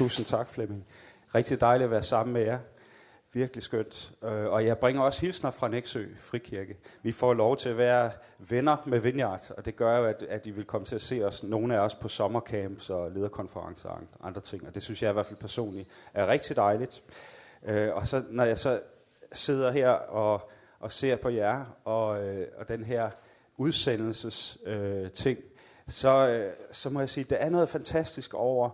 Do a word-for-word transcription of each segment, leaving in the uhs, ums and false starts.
Tusind tak, Flemming. Rigtig dejligt at være sammen med jer. Virkelig skønt. Og jeg bringer også hilsner fra Nexø Frikirke. Vi får lov til at være venner med Vineyard, og det gør jo, at, at I vil komme til at se os, nogle af os på sommercamps og lederkonferencer og andre ting. Og det synes jeg i hvert fald personligt er rigtig dejligt. Og så når jeg så sidder her og, og ser på jer og, og den her udsendelses øh, ting, så, så må jeg sige, at der er noget fantastisk over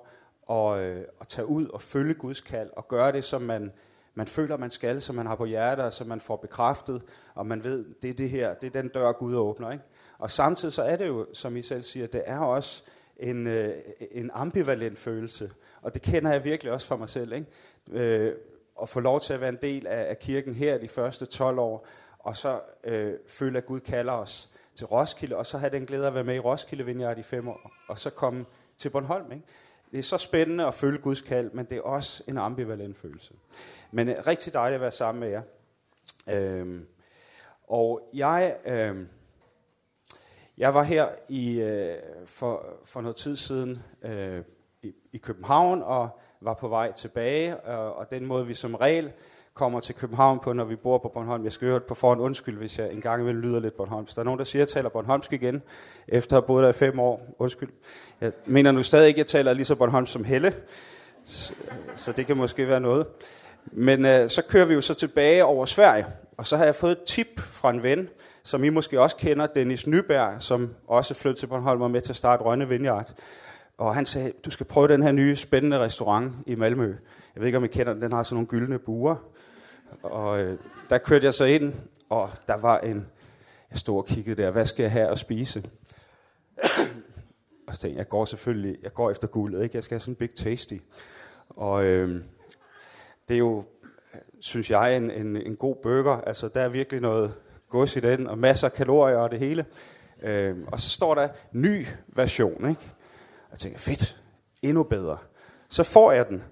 at, at tage ud og følge Guds kald og gøre det, som man Man føler, man skal, som man har på hjertet, som man får bekræftet, og man ved, det er det her, det er den dør, Gud åbner. Ikke? Og samtidig så er det jo, som I selv siger, det er også en, øh, en ambivalent følelse, og det kender jeg virkelig også fra mig selv. Ikke? Øh, at få lov til at være en del af, af kirken her de første tolv år, og så øh, føle, at Gud kalder os til Roskilde, og så have den glæde at være med i Roskilde Vineyard i fem år, og så komme til Bornholm, ikke? Det er så spændende at følge Guds kald, men det er også en ambivalent følelse. Men uh, rigtig dejligt at være sammen med jer. Øhm, og jeg, øhm, jeg var her i, øh, for, for noget tid siden øh, i, i København og var på vej tilbage. Og, og den måde, vi som regel kommer til København på, når vi bor på Bornholm. Jeg skal høre på forhånd undskyld, hvis jeg engang imellem lyder lidt Bornholms. Der er nogen, der siger, at jeg taler bornholmsk igen, efter at have boet der i fem år. Undskyld. Jeg mener nu stadig ikke, at jeg taler lige så bornholmsk som Helle. Så, så det kan måske være noget. Men øh, så kører vi jo så tilbage over Sverige. Og så har jeg fået et tip fra en ven, som I måske også kender, Dennis Nyberg, som også flyttede til Bornholm og med til at starte Rønne Vineyard. Og han sagde, du skal prøve den her nye spændende restaurant i Malmø. Jeg ved ikke, om I kender den. Den har sådan nogle gyldne buer. Og øh, der kørte jeg så ind, og der var en, jeg stod og kiggede der, hvad skal jeg have at spise? Og så tænkte jeg, jeg går selvfølgelig, jeg går efter guldet, ikke? Jeg skal have sådan en big tasty. Og øh, det er jo, synes jeg, en, en, en god burger, altså der er virkelig noget gods i den, og masser af kalorier og det hele. Øh, og så står der, ny version, ikke? Og jeg tænker, fedt, endnu bedre. Så får jeg den.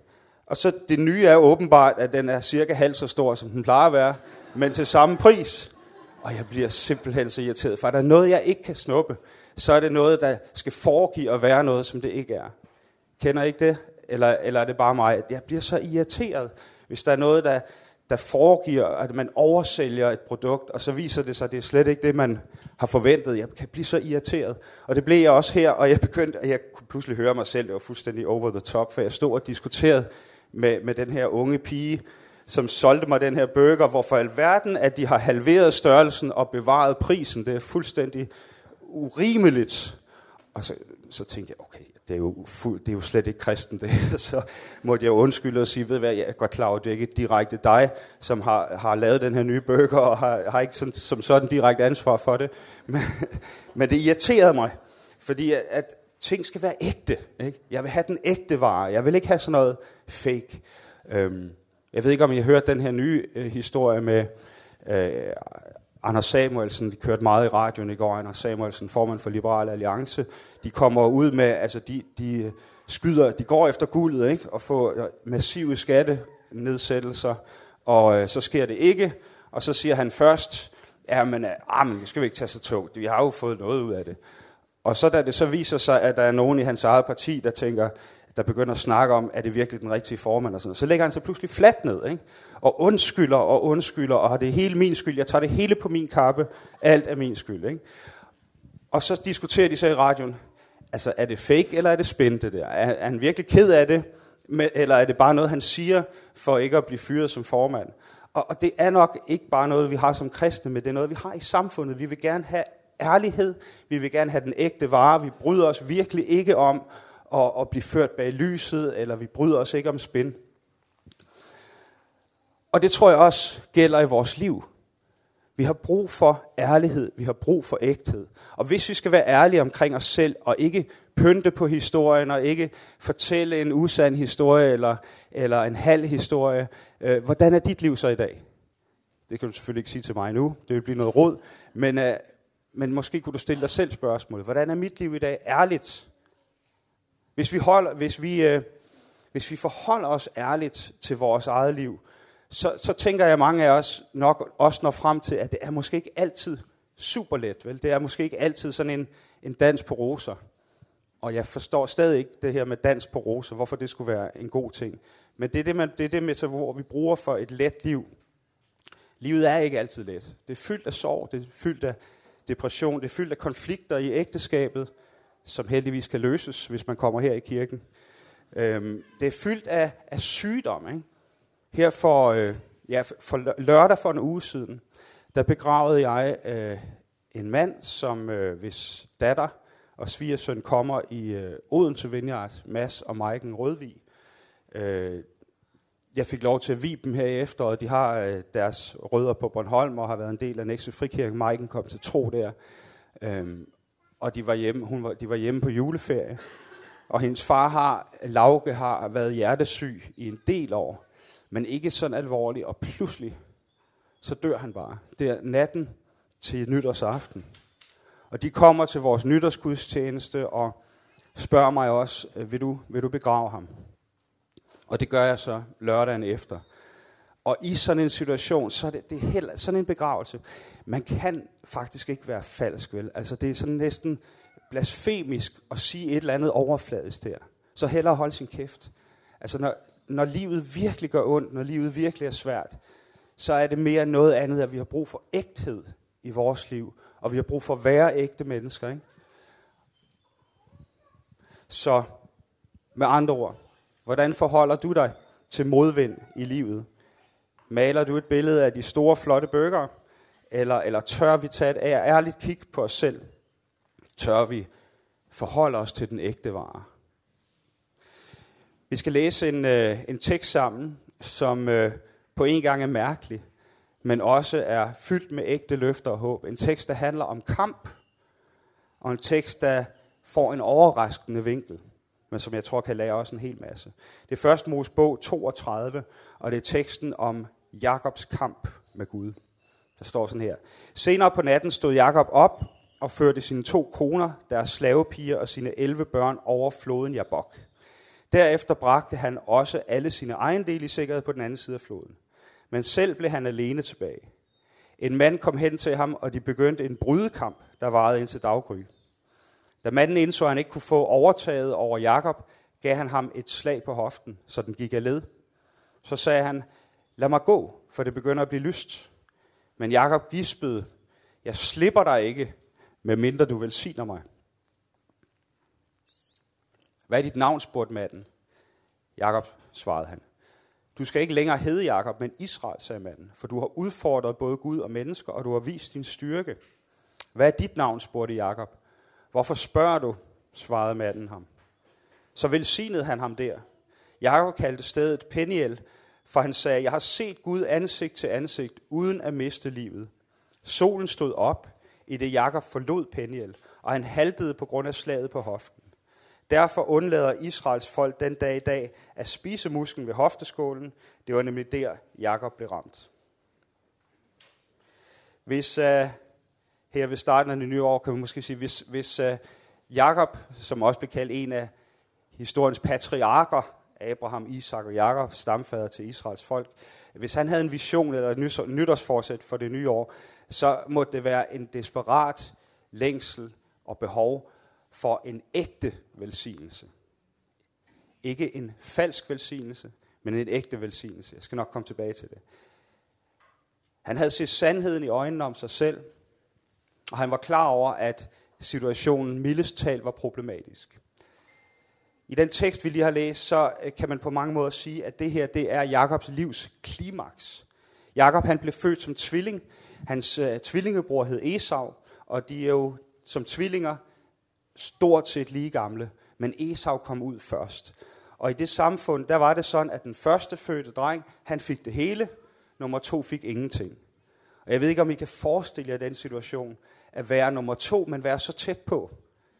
Og så det nye er åbenbart, at den er cirka halvt så stor, som den plejer at være, men til samme pris. Og jeg bliver simpelthen så irriteret, for er der noget, jeg ikke kan snuppe, så er det noget, der skal foregive at være noget, som det ikke er. Kender I ikke det? Eller, eller er det bare mig? Jeg bliver så irriteret, hvis der er noget, der, der foregiver, at man oversælger et produkt, og så viser det sig, at det er slet ikke det, man har forventet. Jeg kan blive så irriteret. Og det blev jeg også her, og jeg begyndte, at jeg kunne pludselig høre mig selv, jeg var fuldstændig over the top, for jeg stod og diskuterede, Med, med den her unge pige, som solgte mig den her burger, hvorfor i alverden, at de har halveret størrelsen og bevaret prisen. Det er fuldstændig urimeligt. Og så, så tænkte jeg, okay, det er, jo fuld, det er jo slet ikke kristen det. Så måtte jeg undskylde og sige, ved hvad, jeg er godt klar over, det er ikke direkte dig, som har, har lavet den her nye burger, og har, har ikke sådan, som sådan direkte ansvar for det. Men, men det irriterede mig, fordi at, at ting skal være ægte. Ikke? Jeg vil have den ægte vare. Jeg vil ikke have sådan noget fake. Øhm, jeg ved ikke, om I har hørt den her nye øh, historie med øh, Anders Samuelsen. De kørte meget i radioen i går. Anders Samuelsen, formand for Liberal Alliance. De kommer ud med, altså de, de skyder, de går efter guldet, ikke? Og får massive skattenedsættelser. Og øh, så sker det ikke. Og så siger han først, ja, men det skal vi ikke tage så tungt. Vi har jo fået noget ud af det. Og så da det så viser sig, at der er nogen i hans eget parti, der tænker, der begynder at snakke om, er det virkelig den rigtige formand og sådan noget. Så lægger han sig pludselig fladt ned, ikke? Og undskylder og undskylder, og det er hele min skyld, jeg tager det hele på min kappe, alt er min skyld, ikke? Og så diskuterer de så i radioen, altså er det fake, eller er det spin, det der? Er, er han virkelig ked af det, eller er det bare noget, han siger, for ikke at blive fyret som formand? Og, og det er nok ikke bare noget, vi har som kristne, men det er noget, vi har i samfundet. Vi vil gerne have ærlighed, vi vil gerne have den ægte vare, vi bryder os virkelig ikke om at, at blive ført bag lyset, eller vi bryder os ikke om spin. Og det tror jeg også gælder i vores liv. Vi har brug for ærlighed, vi har brug for ægthed. Og hvis vi skal være ærlige omkring os selv, og ikke pynte på historien, og ikke fortælle en usand historie, eller, eller en halv historie, øh, hvordan er dit liv så i dag? Det kan du selvfølgelig ikke sige til mig nu, det vil blive noget rod, men... Øh, Men måske kunne du stille dig selv spørgsmålet. Hvordan er mit liv i dag? Ærligt. Hvis vi, holder, hvis vi, øh, hvis vi forholder os ærligt til vores eget liv, så, så tænker jeg, mange af os nok også når frem til, at det er måske ikke altid super let. Vel? Det er måske ikke altid sådan en, en dans på roser. Og jeg forstår stadig ikke det her med dans på roser, hvorfor det skulle være en god ting. Men det er det, man, det, er det metafor, vi bruger for et let liv. Livet er ikke altid let. Det er fyldt af sorg, det er fyldt af depression, det er fyldt af konflikter i ægteskabet, som heldigvis kan løses, hvis man kommer her i kirken. Øhm, det er fyldt af, af sygdom. Ikke? Her for, øh, ja, for lørdag for en uge siden, der begravede jeg øh, en mand, som øh, hvis datter og svigersøn kommer i øh, Odense Vineyard, Mads og Meiken Rødvig. Øh, jeg fik lov til at vibe dem her i efteråret. De har øh, deres rødder på Bornholm og har været en del af Nexø Frikirke. Meiken kom til tro der. Øh, og de var, hjemme, hun var, de var hjemme på juleferie. Og hendes far, har, Laugge, har været hjertesyg i en del år, men ikke sådan alvorlig. Og pludselig, så dør han bare. Det er natten til nytårsaften. Og de kommer til vores nytårsgudstjeneste og spørger mig også, vil du, vil du begrave ham? Og det gør jeg så lørdagen efter. Og i sådan en situation, så er det, det er heller, sådan en begravelse, man kan faktisk ikke være falsk, vel? Altså det er sådan næsten blasfemisk at sige et eller andet overfladisk der. Så hellere holde sin kæft. Altså når, når livet virkelig gør ondt, når livet virkelig er svært, så er det mere noget andet, at vi har brug for ægthed i vores liv, og vi har brug for at være ægte mennesker. Ikke? Så med andre ord, hvordan forholder du dig til modvind i livet? Maler du et billede af de store, flotte bøger, eller, eller tør vi tage et ærligt kig på os selv? Tør vi forholde os til den ægte vare? Vi skal læse en, øh, en tekst sammen, som øh, på en gang er mærkelig, men også er fyldt med ægte løfter og håb. En tekst, der handler om kamp, og en tekst, der får en overraskende vinkel, men som jeg tror kan lære os en hel masse. Det er Første Mosebog toogtredive, og det er teksten om Jakobs kamp med Gud. Der står sådan her. Senere på natten stod Jakob op og førte sine to koner, deres slavepiger og sine elleve børn over floden Jabok. Derefter bragte han også alle sine ejendele i sikkerhed på den anden side af floden. Men selv blev han alene tilbage. En mand kom hen til ham, og de begyndte en brydekamp, der varede indtil daggry. Da manden indså, at han ikke kunne få overtaget over Jakob, gav han ham et slag på hoften, så den gik af led. Så sagde han, lad mig gå, for det begynder at blive lyst. Men Jakob gispede, jeg slipper dig ikke, medmindre du velsigner mig. Hvad er dit navn, spurgte manden. Jakob, svarede han. Du skal ikke længere hedde Jakob, men Israel, sagde manden, for du har udfordret både Gud og mennesker, og du har vist din styrke. Hvad er dit navn, spurgte Jakob. Hvorfor spørger du, svarede manden ham. Så velsignede han ham der. Jakob kaldte stedet Peniel, for han sagde, jeg har set Gud ansigt til ansigt, uden at miste livet. Solen stod op, i det Jakob forlod Peniel, og han haltede på grund af slaget på hoften. Derfor undlader Israels folk den dag i dag at spise musklen ved hofteskålen. Det var nemlig der, Jakob blev ramt. Hvis uh, her ved starten af det nye år, kan vi måske sige, hvis, hvis uh, Jakob, som også blev kaldt en af historiens patriarker, Abraham, Isak og Jakob, stamfader til Israels folk, hvis han havde en vision eller et nytårsforsæt for det nye år, så måtte det være en desperat længsel og behov for en ægte velsignelse. Ikke en falsk velsignelse, men en ægte velsignelse. Jeg skal nok komme tilbage til det. Han havde set sandheden i øjnene om sig selv, og han var klar over, at situationen mildest talt var problematisk. I den tekst, vi lige har læst, så kan man på mange måder sige, at det her det er Jakobs livs klimaks. Jakob han blev født som tvilling. Hans øh, tvillingebror hed Esau, og de er jo som tvillinger stort set lige gamle, men Esau kom ud først. Og i det samfund, der var det sådan, at den første fødte dreng, han fik det hele, nummer to fik ingenting. Og jeg ved ikke, om I kan forestille jer den situation, at være nummer to, men være så tæt på.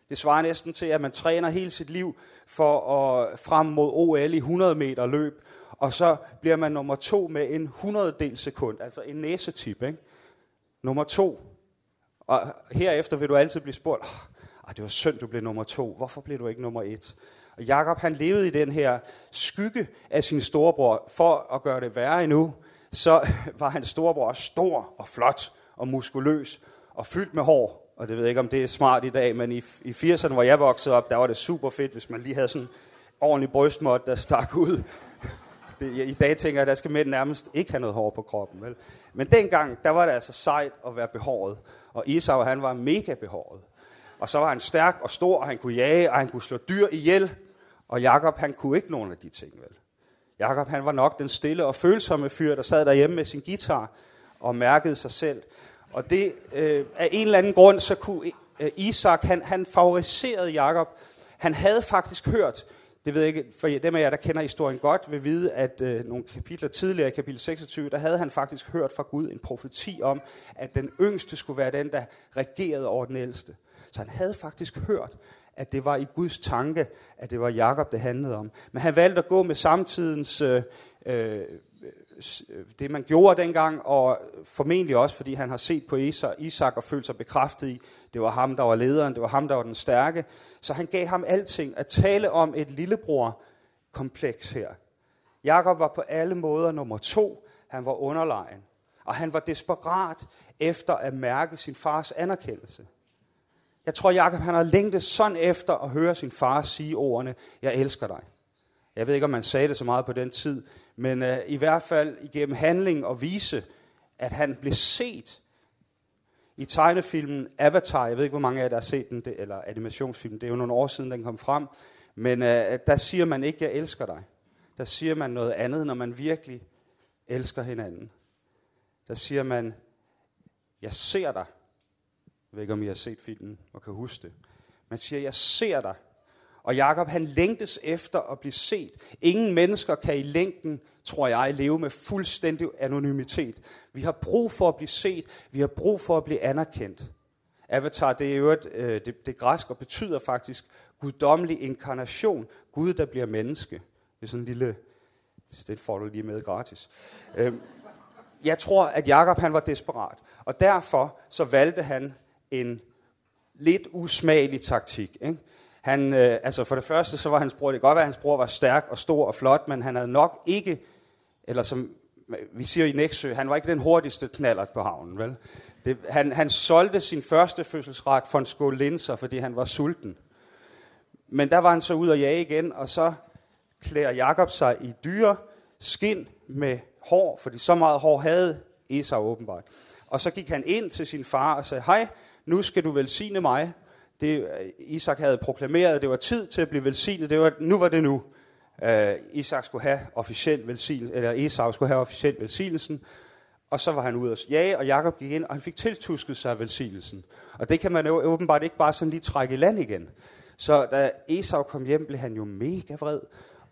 Det svarer næsten til, at man træner hele sit liv for at frem mod O L i hundrede meter løb, og så bliver man nummer to med en hundreddel sekund, altså en næsetip, ikke? Nummer to. Og herefter vil du altid blive spurgt, det var synd, du blev nummer to. Hvorfor blev du ikke nummer et? Og Jakob, han levede i den her skygge af sin storebror. For at gøre det værre endnu, så var hans storebror stor og flot og muskuløs og fyldt med hår. Og det ved jeg ikke, om det er smart i dag, men i, i firserne, hvor jeg voksede op, der var det super fedt, hvis man lige havde sådan en ordentlig brystmåt, der stak ud. Det, jeg, I dag tænker jeg, der skal mænd nærmest ikke have noget hår på kroppen. Vel? Men dengang, der var det altså sejt at være behåret. Og Esau, han var mega behåret. Og så var han stærk og stor, og han kunne jage, og han kunne slå dyr ihjel. Og Jakob, han kunne ikke nogen af de ting, vel? Jakob, han var nok den stille og følsomme fyr, der sad derhjemme med sin guitar og mærkede sig selv. Og det, øh, af en eller anden grund, så kunne øh, Isak, han, han favoriserede Jakob. Han havde faktisk hørt, det ved jeg ikke, for dem af jer, der kender historien godt, vil vide, at øh, nogle kapitler tidligere, i kapitel seksogtyve, der havde han faktisk hørt fra Gud en profeti om, at den yngste skulle være den, der regerede over den ældste. Så han havde faktisk hørt, at det var i Guds tanke, at det var Jakob, det handlede om. Men han valgte at gå med samtidens, øh, øh, det man gjorde dengang, og formentlig også, fordi han har set på Isak og følt sig bekræftet i, det var ham, der var lederen, det var ham, der var den stærke. Så han gav ham alting at tale om et lillebror-kompleks her. Jakob var på alle måder nummer to, han var underlegen, og han var desperat efter at mærke sin fars anerkendelse. Jeg tror, Jakob han har længtet sådan efter at høre sin far sige ordene, jeg elsker dig. Jeg ved ikke, om man sagde det så meget på den tid, men øh, i hvert fald igennem handling og vise, at han blev set. I tegnefilmen Avatar, jeg ved ikke, hvor mange af jer, der har set den, det, eller animationsfilmen, det er jo nogle år siden, den kom frem, men øh, der siger man ikke, jeg elsker dig. Der siger man noget andet, når man virkelig elsker hinanden. Der siger man, jeg ser dig. Jeg ved ikke, om I har set filmen og kan huske det. Man siger, jeg ser dig. Og Jakob, han længtes efter at blive set. Ingen mennesker kan i længden, tror jeg, leve med fuldstændig anonymitet. Vi har brug for at blive set. Vi har brug for at blive anerkendt. Avatar, det er jo et, det, det græsk og betyder faktisk guddommelig inkarnation. Gud, der bliver menneske. Det er sådan en lille... Det får du lige med gratis. Jeg tror, at Jakob, han var desperat. Og derfor så valgte han en lidt usmagelig taktik, ikke? Han, øh, altså for det første, så var hans bror, det kan godt være, at hans bror var stærk og stor og flot, men han havde nok ikke, eller som vi siger i Nexø, han var ikke den hurtigste knallert på havnen, vel? Det, han, han solgte sin første fødselsret for en skål linser, fordi han var sulten. Men der var han så ud og jage igen, og så klæder Jakob sig i dyre skin med hår, fordi så meget hår havde Esau åbenbart. Og så gik han ind til sin far og sagde, hej, nu skal du velsigne mig. Det, Isak havde proklameret, det var tid til at blive velsignet. Det var, nu var det nu. Øh, Isak skulle have officiel velsignelse, eller Esau skulle have officiel velsignelsen. Og så var han ude og jage, og Jakob gik ind, og han fik tiltusket sig af velsignelsen. Og det kan man jo åbenbart ikke bare sådan lige trække i land igen. Så da Esau kom hjem, blev han jo mega vred,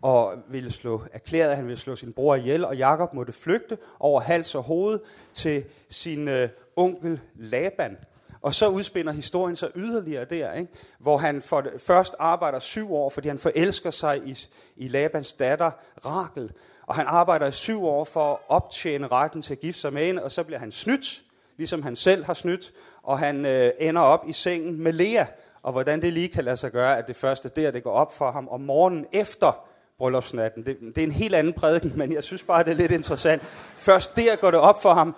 og ville slå, erklærede, at han ville slå sin bror ihjel, og Jakob måtte flygte over hals og hoved til sin øh, onkel Laban. Og så udspænder historien sig yderligere der, ikke? Hvor han for, først arbejder syv år, fordi han forelsker sig i, i Labans datter, Rachel. Og han arbejder i syv år for at optjene retten til at gifte sig med hende, og så bliver han snydt, ligesom han selv har snydt, og han øh, ender op i sengen med Lea. Og hvordan det lige kan lade sig gøre, at det første der, det går op for ham om morgenen efter bryllupsnatten. Det, det er en helt anden prædiken, men jeg synes bare, det er lidt interessant. Først der går det op for ham,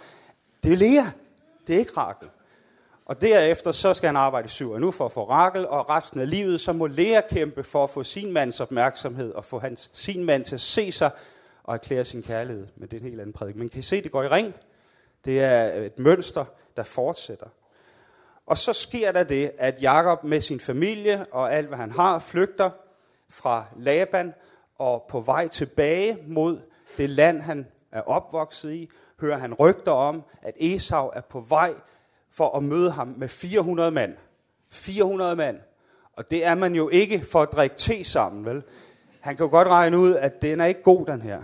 det er Lea, det er ikke Rachel. Og derefter så skal han arbejde i syv år nu for at få Rachel, og resten af livet så må Lea kæmpe for at få sin mands opmærksomhed og få hans, sin mand til at se sig og erklære sin kærlighed. Men det er en helt anden prædiken. Men kan I se, det går i ring? Det er et mønster, der fortsætter. Og så sker der det, at Jakob med sin familie og alt, hvad han har, flygter fra Laban og på vej tilbage mod det land, han er opvokset i, hører han rygter om, at Esau er på vej for at møde ham med fire hundrede mand. fire hundrede mand. Og det er man jo ikke for at drikke te sammen, vel? Han kan jo godt regne ud, at den er ikke god, den her.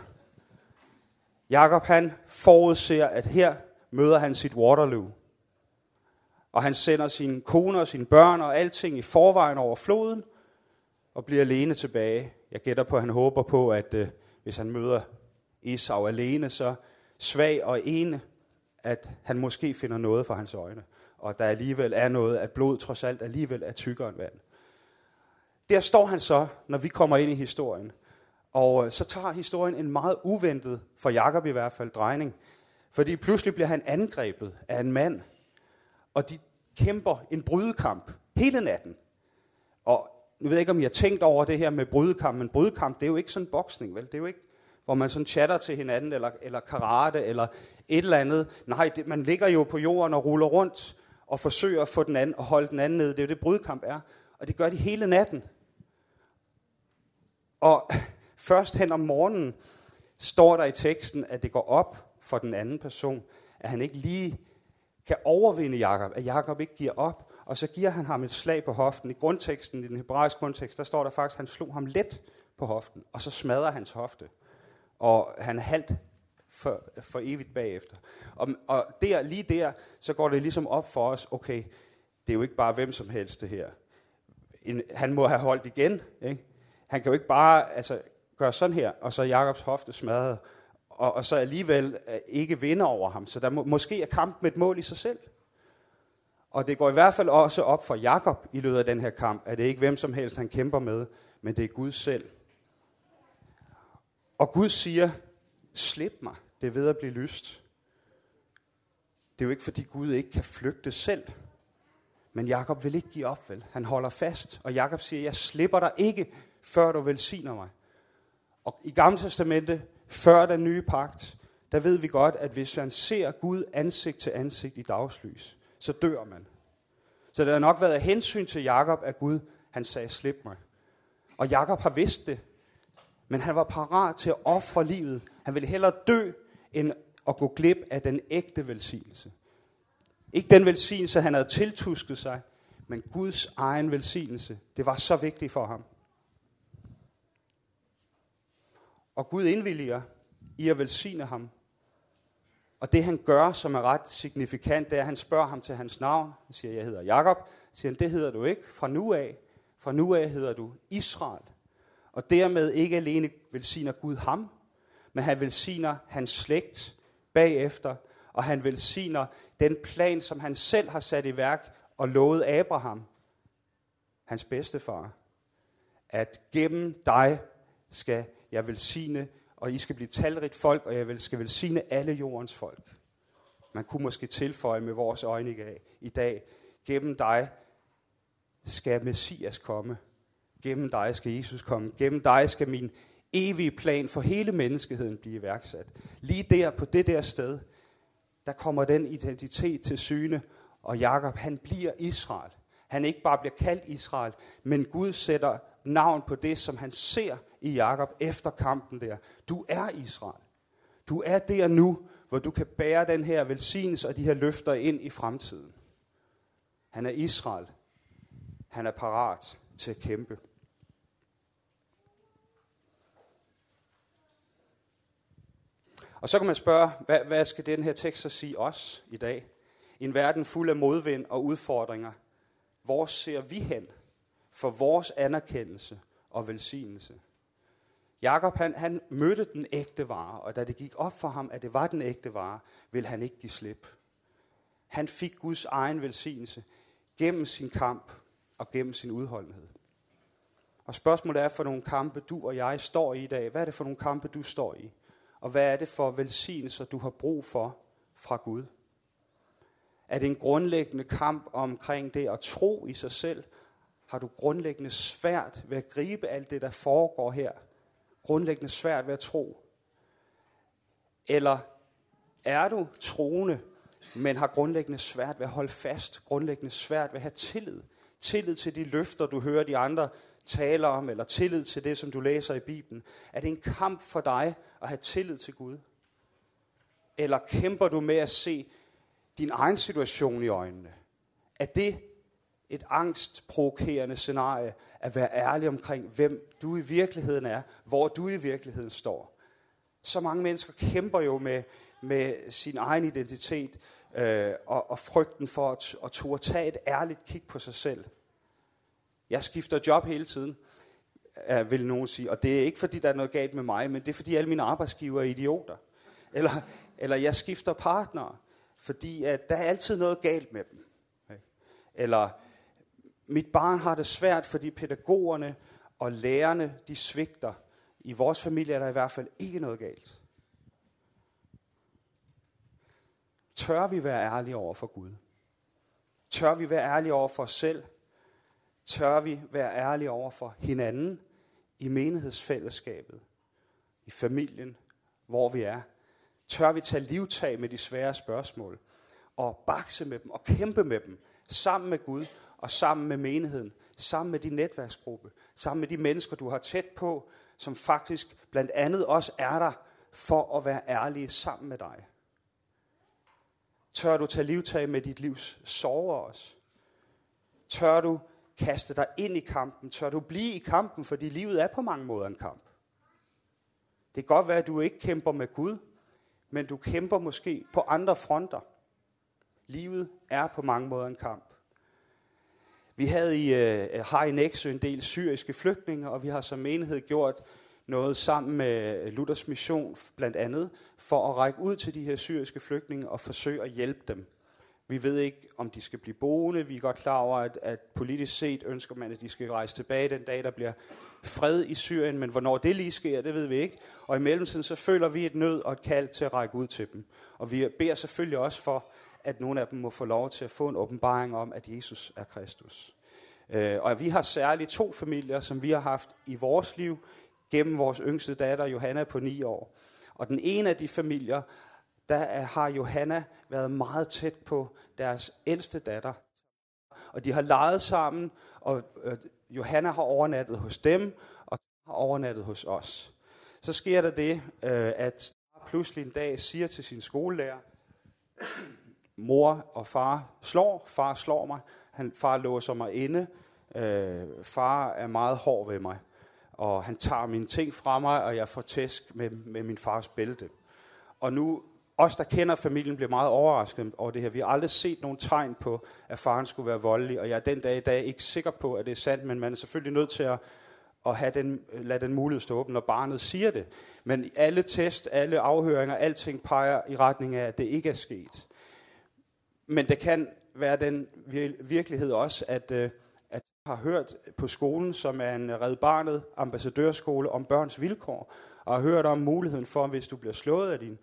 Jakob, han forudser, at her møder han sit Waterloo. Og han sender sine koner og sine børn og alting i forvejen over floden og bliver alene tilbage. Jeg gætter på, at han håber på, at øh, hvis han møder Esau alene, så svag og ene, at han måske finder noget for hans øjne, og der alligevel er noget, at blod trods alt alligevel er tykkere end vand. Der står han så, når vi kommer ind i historien, og så tager historien en meget uventet, for Jakob i hvert fald, drejning, fordi pludselig bliver han angrebet af en mand, og de kæmper en brydekamp hele natten. Og nu ved jeg ikke, om I har tænkt over det her med brydekamp, men brydekamp, det er jo ikke sådan boksning, vel? Det er jo ikke, hvor man sådan chatter til hinanden, eller, eller karate, eller et eller andet. Nej, det, man ligger jo på jorden og ruller rundt, og forsøger at få den anden, og holde den anden ned. Det er jo det, brydekamp er. Og det gør de hele natten. Og først hen om morgenen står der i teksten, at det går op for den anden person, at han ikke lige kan overvinde Jakob, at Jakob ikke giver op, og så giver han ham et slag på hoften. I grundteksten, i den hebraiske grundtekst, der står der faktisk, at han slog ham let på hoften, og så smadrer hans hofte, og han halvt for, for evigt bagefter. Og, og der, lige der, så går det ligesom op for os, okay, det er jo ikke bare hvem som helst det her. En, han må have holdt igen, ikke? Han kan jo ikke bare altså, gøre sådan her, og så Jakobs hofte smadret, og, og så alligevel ikke vinde over ham. Så der må, måske er kampen et mål i sig selv. Og det går i hvert fald også op for Jakob i løbet af den her kamp, at det ikke hvem som helst han kæmper med, men det er Gud selv. Og Gud siger, slip mig, det er ved at blive lyst. Det er jo ikke fordi Gud ikke kan flygte selv. Men Jakob vil ikke give op, vel? Han holder fast, og Jakob siger, jeg slipper dig ikke, før du velsigner mig. Og i Gamle Testamente, før den nye pagt, der ved vi godt, at hvis man ser Gud ansigt til ansigt i dagslys, så dør man. Så det har nok været af hensyn til Jakob, at Gud, han sagde, slip mig. Og Jakob har vidst det, men han var parat til at ofre livet. Han ville hellere dø, end at gå glip af den ægte velsignelse. Ikke den velsignelse, han havde tiltusket sig, men Guds egen velsignelse. Det var så vigtigt for ham. Og Gud indvilliger i at velsigne ham. Og det han gør, som er ret signifikant, det er, at han spørger ham til hans navn. Han siger, jeg hedder Jakob. Siger han, det hedder du ikke. Fra nu af, fra nu af hedder du Israel. Og dermed ikke alene velsigner Gud ham, men han velsigner hans slægt bagefter, og han velsigner den plan, som han selv har sat i værk og lovet Abraham, hans bedstefar, at gennem dig skal jeg velsigne, og I skal blive talrigt folk, og jeg skal velsigne alle jordens folk. Man kunne måske tilføje med vores øjne i dag, gennem dig skal Messias komme, gennem dig skal Jesus komme, gennem dig skal min evige plan for hele menneskeheden blive iværksat. Lige der, på det der sted, der kommer den identitet til syne, og Jakob, han bliver Israel. Han ikke bare bliver kaldt Israel, men Gud sætter navn på det, som han ser i Jakob efter kampen der. Du er Israel. Du er der nu, hvor du kan bære den her velsignelse og de her løfter ind i fremtiden. Han er Israel. Han er parat til at kæmpe. Og så kan man spørge, hvad, hvad skal den her tekst så sige os i dag? I en verden fuld af modvind og udfordringer, hvor ser vi hen for vores anerkendelse og velsignelse? Jakob han, han mødte den ægte vare, og da det gik op for ham, at det var den ægte vare, ville han ikke give slip. Han fik Guds egen velsignelse gennem sin kamp og gennem sin udholdenhed. Og spørgsmålet er for nogle kampe, du og jeg står i i dag. Hvad er det for nogle kampe, du står i? Og hvad er det for velsignelser, du har brug for fra Gud? Er det en grundlæggende kamp omkring det at tro i sig selv? Har du grundlæggende svært ved at gribe alt det, der foregår her? Grundlæggende svært ved at tro? Eller er du troende, men har grundlæggende svært ved at holde fast? Grundlæggende svært ved at have tillid? Tillid til de løfter, du hører de andre taler om, eller tillid til det, som du læser i Bibelen. Er det en kamp for dig at have tillid til Gud? Eller kæmper du med at se din egen situation i øjnene? Er det et angstprovokerende scenarie at være ærlig omkring, hvem du i virkeligheden er, hvor du i virkeligheden står? Så mange mennesker kæmper jo med, med sin egen identitet øh, og, og frygten for at, at turde tage et ærligt kig på sig selv. Jeg skifter job hele tiden, vil nogen sige. Og det er ikke, fordi der er noget galt med mig, men det er, fordi alle mine arbejdsgiver er idioter. Eller, eller jeg skifter partnere, fordi at der er altid noget galt med dem. Eller mit barn har det svært, fordi pædagogerne og lærerne, de svigter. I vores familie er der i hvert fald ikke noget galt. Tør vi være ærlige over for Gud? Tør vi være ærlige over for os selv? Tør vi være ærlige over for hinanden i menighedsfællesskabet, i familien, hvor vi er? Tør vi tage livtag med de svære spørgsmål og bakse med dem og kæmpe med dem sammen med Gud og sammen med menigheden, sammen med din netværksgruppe, sammen med de mennesker, du har tæt på, som faktisk blandt andet også er der for at være ærlige sammen med dig? Tør du tage livtag med dit livs sorger også? Tør du kaste dig ind i kampen? Tør du blive i kampen? Fordi livet er på mange måder en kamp. Det kan godt være, at du ikke kæmper med Gud, men du kæmper måske på andre fronter. Livet er på mange måder en kamp. Vi havde i, øh, har i Nexø en del syriske flygtninge, og vi har som menighed gjort noget sammen med Luthers mission blandt andet, for at række ud til de her syriske flygtninge og forsøge at hjælpe dem. Vi ved ikke, om de skal blive boende. Vi er godt klar over, at, at politisk set ønsker man, at de skal rejse tilbage den dag, der bliver fred i Syrien. Men hvornår det lige sker, det ved vi ikke. Og i mellemtiden så føler vi et nød og et kald til at række ud til dem. Og vi beder selvfølgelig også for, at nogle af dem må få lov til at få en åbenbaring om, at Jesus er Kristus. Og vi har særligt to familier, som vi har haft i vores liv, gennem vores yngste datter, Johanna, på ni år. Og den ene af de familier, der har Johanna været meget tæt på deres ældste datter. Og de har leget sammen, og Johanna har overnattet hos dem, og har overnattet hos os. Så sker der det, at pludselig en dag siger til sin skolelærer, mor og far slår, far slår mig, han, far låser mig inde, øh, far er meget hård ved mig, og han tager mine ting fra mig, og jeg får tæsk med, med min fars bælte. Og nu, os der kender familien, bliver meget overrasket over det her. Vi har aldrig set nogen tegn på, at faren skulle være voldelig, og jeg er den dag i dag ikke sikker på, at det er sandt, men man er selvfølgelig nødt til at, at have den, lade den mulighed stå åben, når barnet siger det. Men alle test, alle afhøringer, alting peger i retning af, at det ikke er sket. Men det kan være den virkelighed også, at, at jeg har hørt på skolen, som er en Red Barnet ambassadørskole, om børns vilkår, og har hørt om muligheden for, hvis du bliver slået af din,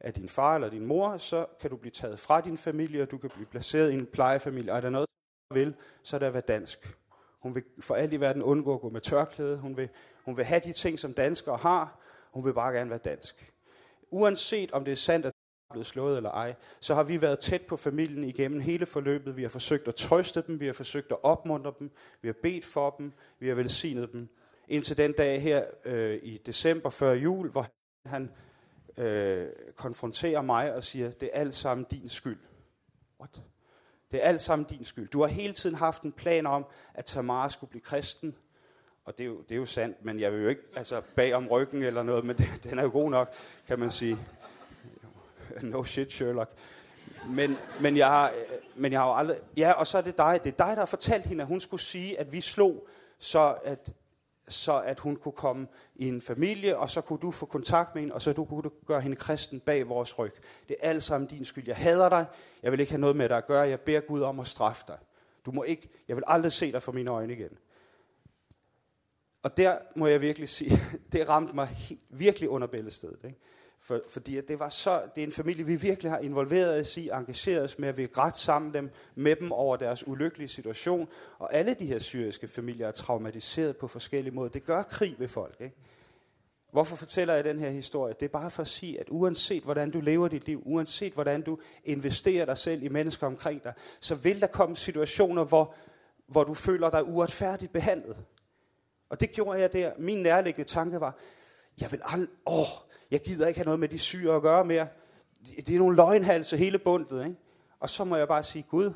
af din far eller din mor, så kan du blive taget fra din familie, og du kan blive placeret i en plejefamilie. Og er der noget, hun vil, så er det at være dansk. Hun vil for alt i verden undgå at gå med tørklæde. Hun vil, hun vil have de ting, som danskere har. Hun vil bare gerne være dansk. Uanset om det er sandt, at blevet slået eller ej, så har vi været tæt på familien igennem hele forløbet. Vi har forsøgt at trøste dem, vi har forsøgt at opmuntre dem, vi har bedt for dem, vi har velsignet dem. Indtil den dag her øh, i december før jul, hvor han øh, konfronterer mig og siger, det er alt sammen din skyld. What? Det er alt sammen din skyld. Du har hele tiden haft en plan om, at Tamara skulle blive kristen. Og det er jo, det er jo sandt, men jeg vil jo ikke altså, bag om ryggen eller noget, men det, den er jo god nok, kan man sige. No shit, Sherlock. Men, men, jeg har, men jeg har jo aldrig... Ja, og så er det dig. Det er dig, der har fortalt hende, at hun skulle sige, at vi slog, så at, så at hun kunne komme i en familie, og så kunne du få kontakt med hende, og så du kunne gøre hende kristen bag vores ryg. Det er alt sammen din skyld. Jeg hader dig. Jeg vil ikke have noget med dig at gøre. Jeg beder Gud om at straffe dig. Du må ikke... Jeg vil aldrig se dig for mine øjne igen. Og der må jeg virkelig sige, det ramte mig helt, virkelig under bæltestedet, ikke? For, fordi at det var så, det er en familie, vi virkelig har involveret os i, engageret os med, at vi grædt sammen dem, med dem over deres ulykkelige situation. Og alle de her syriske familier er traumatiseret på forskellige måder. Det gør krig ved folk, ikke? Hvorfor fortæller jeg den her historie? Det er bare for at sige, at uanset hvordan du lever dit liv, uanset hvordan du investerer dig selv i mennesker omkring dig, så vil der komme situationer, hvor, hvor du føler dig uretfærdigt behandlet. Og det gjorde jeg der. Min nærliggende tanke var, jeg vil aldrig... Åh, jeg gider ikke have noget med de syre at gøre mere. Det er nogle løgnhalse hele bundet, ikke? Og så må jeg bare sige, Gud,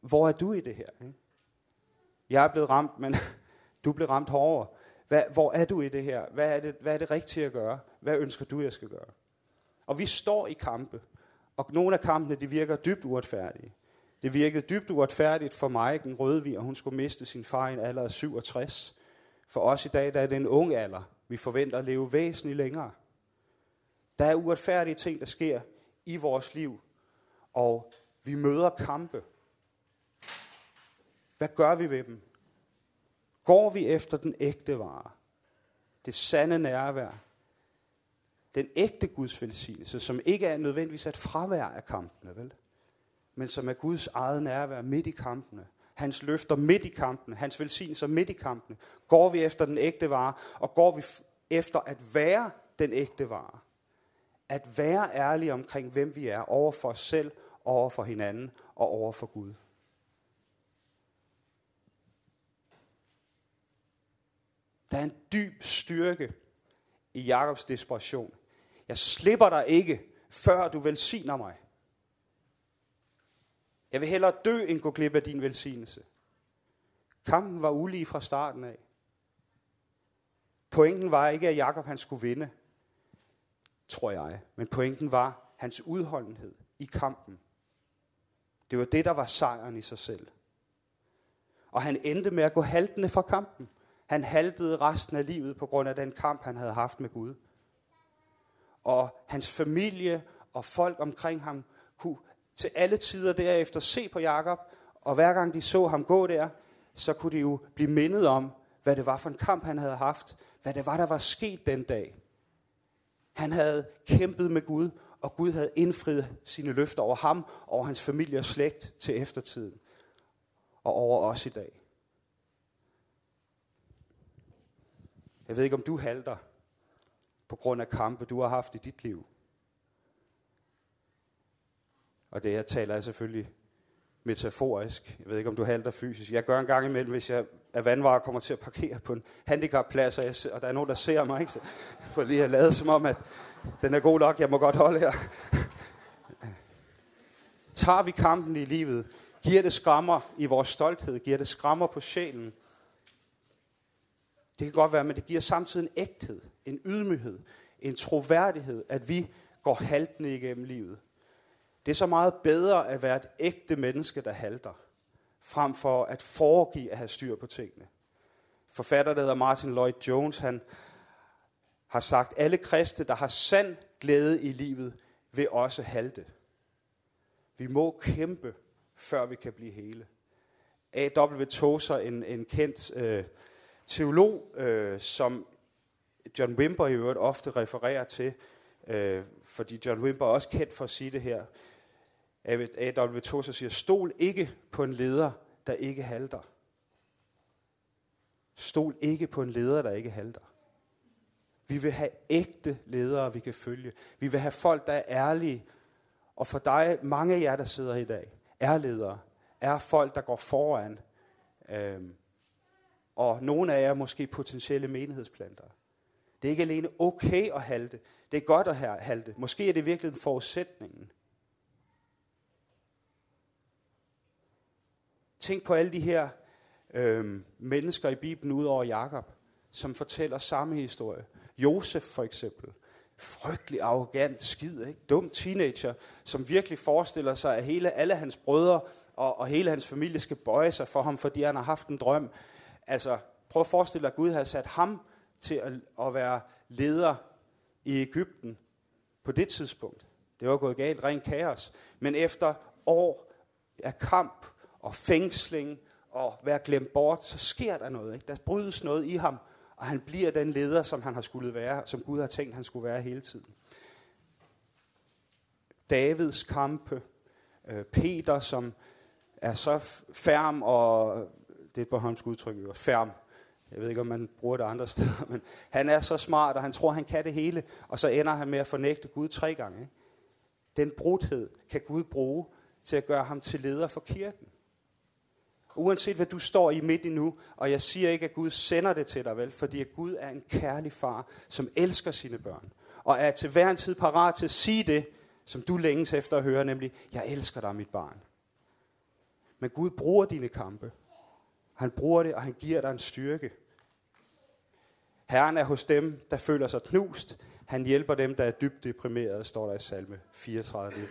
hvor er du i det her? Jeg er blevet ramt, men du blev ramt hårdere. Hvad, hvor er du i det her? Hvad er det, hvad er det rigtige at gøre? Hvad ønsker du, jeg skal gøre? Og vi står i kampe. Og nogle af kampene, de virker dybt uretfærdige. Det virkede dybt uretfærdigt for Meiken Rødvig, og hun skulle miste sin far i en alder af syvogtres. For os i dag, der er det en ung alder. Vi forventer at leve væsentligt længere. Der er uretfærdige ting, der sker i vores liv, og vi møder kampe. Hvad gør vi ved dem? Går vi efter den ægte vare? Det sande nærvær? Den ægte Guds velsignelse, som ikke er nødvendigvis et fravær af kampene, vel? men som er Guds eget nærvær midt i kampene. Hans løfter midt i kampene, hans velsignelser midt i kampene. Går vi efter den ægte vare, og går vi efter at være den ægte vare? At være ærlige omkring, hvem vi er, over for os selv, over for hinanden og over for Gud. Der er en dyb styrke i Jakobs desperation. Jeg slipper dig ikke, før du velsigner mig. Jeg vil hellere dø, end gå glip af din velsignelse. Kampen var ulige fra starten af. Pointen var ikke, at Jakob han skulle vinde, tror jeg. Men pointen var hans udholdenhed i kampen. Det var det, der var sejren i sig selv. Og han endte med at gå haltende fra kampen. Han haltede resten af livet på grund af den kamp, han havde haft med Gud. Og hans familie og folk omkring ham kunne til alle tider derefter se på Jakob, og hver gang de så ham gå der, så kunne de jo blive mindet om, hvad det var for en kamp, han havde haft, hvad det var, der var sket den dag. Han havde kæmpet med Gud, og Gud havde indfriet sine løfter over ham, over hans familie og slægt til eftertiden, og over os i dag. Jeg ved ikke, om du halter på grund af kampe, du har haft i dit liv. Og det her taler jeg selvfølgelig metaforisk. Jeg ved ikke, om du halter fysisk. Jeg gør en gang imellem, hvis jeg er vandvarer og kommer til at parkere på en handicapplads, og, jeg, og der er nogen, der ser mig, ikke? Så for lige at lade som om, at den er god nok, jeg må godt holde her. Tager vi kampen i livet? Giver det skrammer i vores stolthed? Giver det skrammer på sjælen? Det kan godt være, men det giver samtidig en ægthed, en ydmyghed, en troværdighed, at vi går haltende igennem livet. Det er så meget bedre at være et ægte menneske, der halter, frem for at foregive at have styr på tingene. Forfatter, der hedder Martin Lloyd Jones, han har sagt, alle kristne, der har sand glæde i livet, vil også halte. Vi må kæmpe, før vi kan blive hele. A W Tozer, en, en kendt øh, teolog, øh, som John Wimber i øvrigt ofte refererer til, øh, fordi John Wimber er også kendt for at sige det her. A W Tozer siger, stol ikke på en leder, der ikke halter. Stol ikke på en leder, der ikke halter. Vi vil have ægte ledere, vi kan følge. Vi vil have folk, der er ærlige. Og for dig, mange af jer, der sidder i dag, er ledere, er folk, der går foran. Øh, og nogle af jer er måske potentielle menighedsplantere. Det er ikke alene okay at halte. Det er godt at halte. Måske er det virkelig den forudsætningen. Tænk på alle de her øh, mennesker i Bibelen ud over Jakob, som fortæller samme historie. Josef for eksempel. Frygtelig arrogant skid, ikke? Dum teenager, som virkelig forestiller sig, at hele, alle hans brødre og, og hele hans familie skal bøje sig for ham, fordi han har haft en drøm. Altså, prøv at forestille dig, at Gud havde sat ham til at, at være leder i Egypten på det tidspunkt. Det var gået galt, rent kaos. Men efter år af kamp og fængsling og være glemt bort, så sker der noget, ikke? Der brydes noget i ham, og han bliver den leder, som han har skulle være, som Gud har tænkt, han skulle være hele tiden. Davids kampe, Peter, som er så færm og det er et bornholmsk udtryk, færm. Jeg ved ikke, om man bruger det andre steder, men han er så smart, og han tror, han kan det hele, og så ender han med at fornægte Gud tre gange. Ikke? Den brudhed kan Gud bruge til at gøre ham til leder for kirken. Uanset hvad du står i midt i nu, og jeg siger ikke, at Gud sender det til dig, vel? Fordi at Gud er en kærlig far, som elsker sine børn, og er til hver en tid parat til at sige det, som du længes efter at høre, nemlig, jeg elsker dig, mit barn. Men Gud bruger dine kampe. Han bruger det, og han giver dig en styrke. Herren er hos dem, der føler sig knust. Han hjælper dem, der er dybt deprimerede, står der i salme fireogtredive.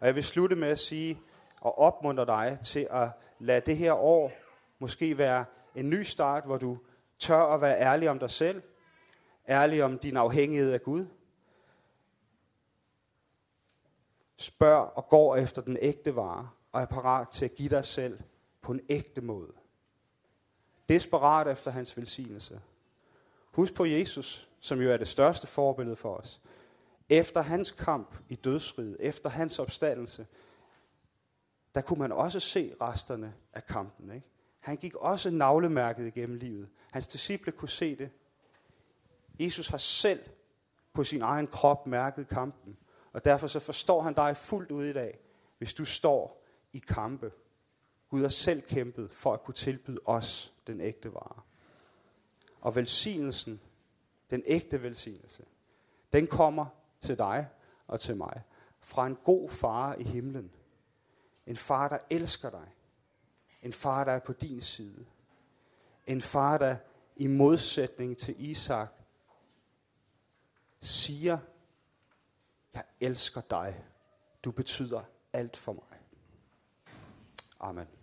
Og jeg vil slutte med at sige og opmuntre dig til at lade det her år måske være en ny start, hvor du tør at være ærlig om dig selv, ærlig om din afhængighed af Gud. Spørg og går efter den ægte vare, og er parat til at give dig selv på en ægte måde. Desperat efter hans velsignelse. Husk på Jesus, som jo er det største forbillede for os. Efter hans kamp i dødsriget, efter hans opstandelse, der kunne man også se resterne af kampen. Ikke? Han gik også navlemærket igennem livet. Hans disciple kunne se det. Jesus har selv på sin egen krop mærket kampen, og derfor så forstår han dig fuldt ud i dag, hvis du står i kampe. Gud har selv kæmpet for at kunne tilbyde os den ægte vare. Og velsignelsen, den ægte velsignelse, den kommer til dig og til mig fra en god far i himlen. En far, der elsker dig. En far, der er på din side. En far, der i modsætning til Isak siger, jeg elsker dig. Du betyder alt for mig. Amen.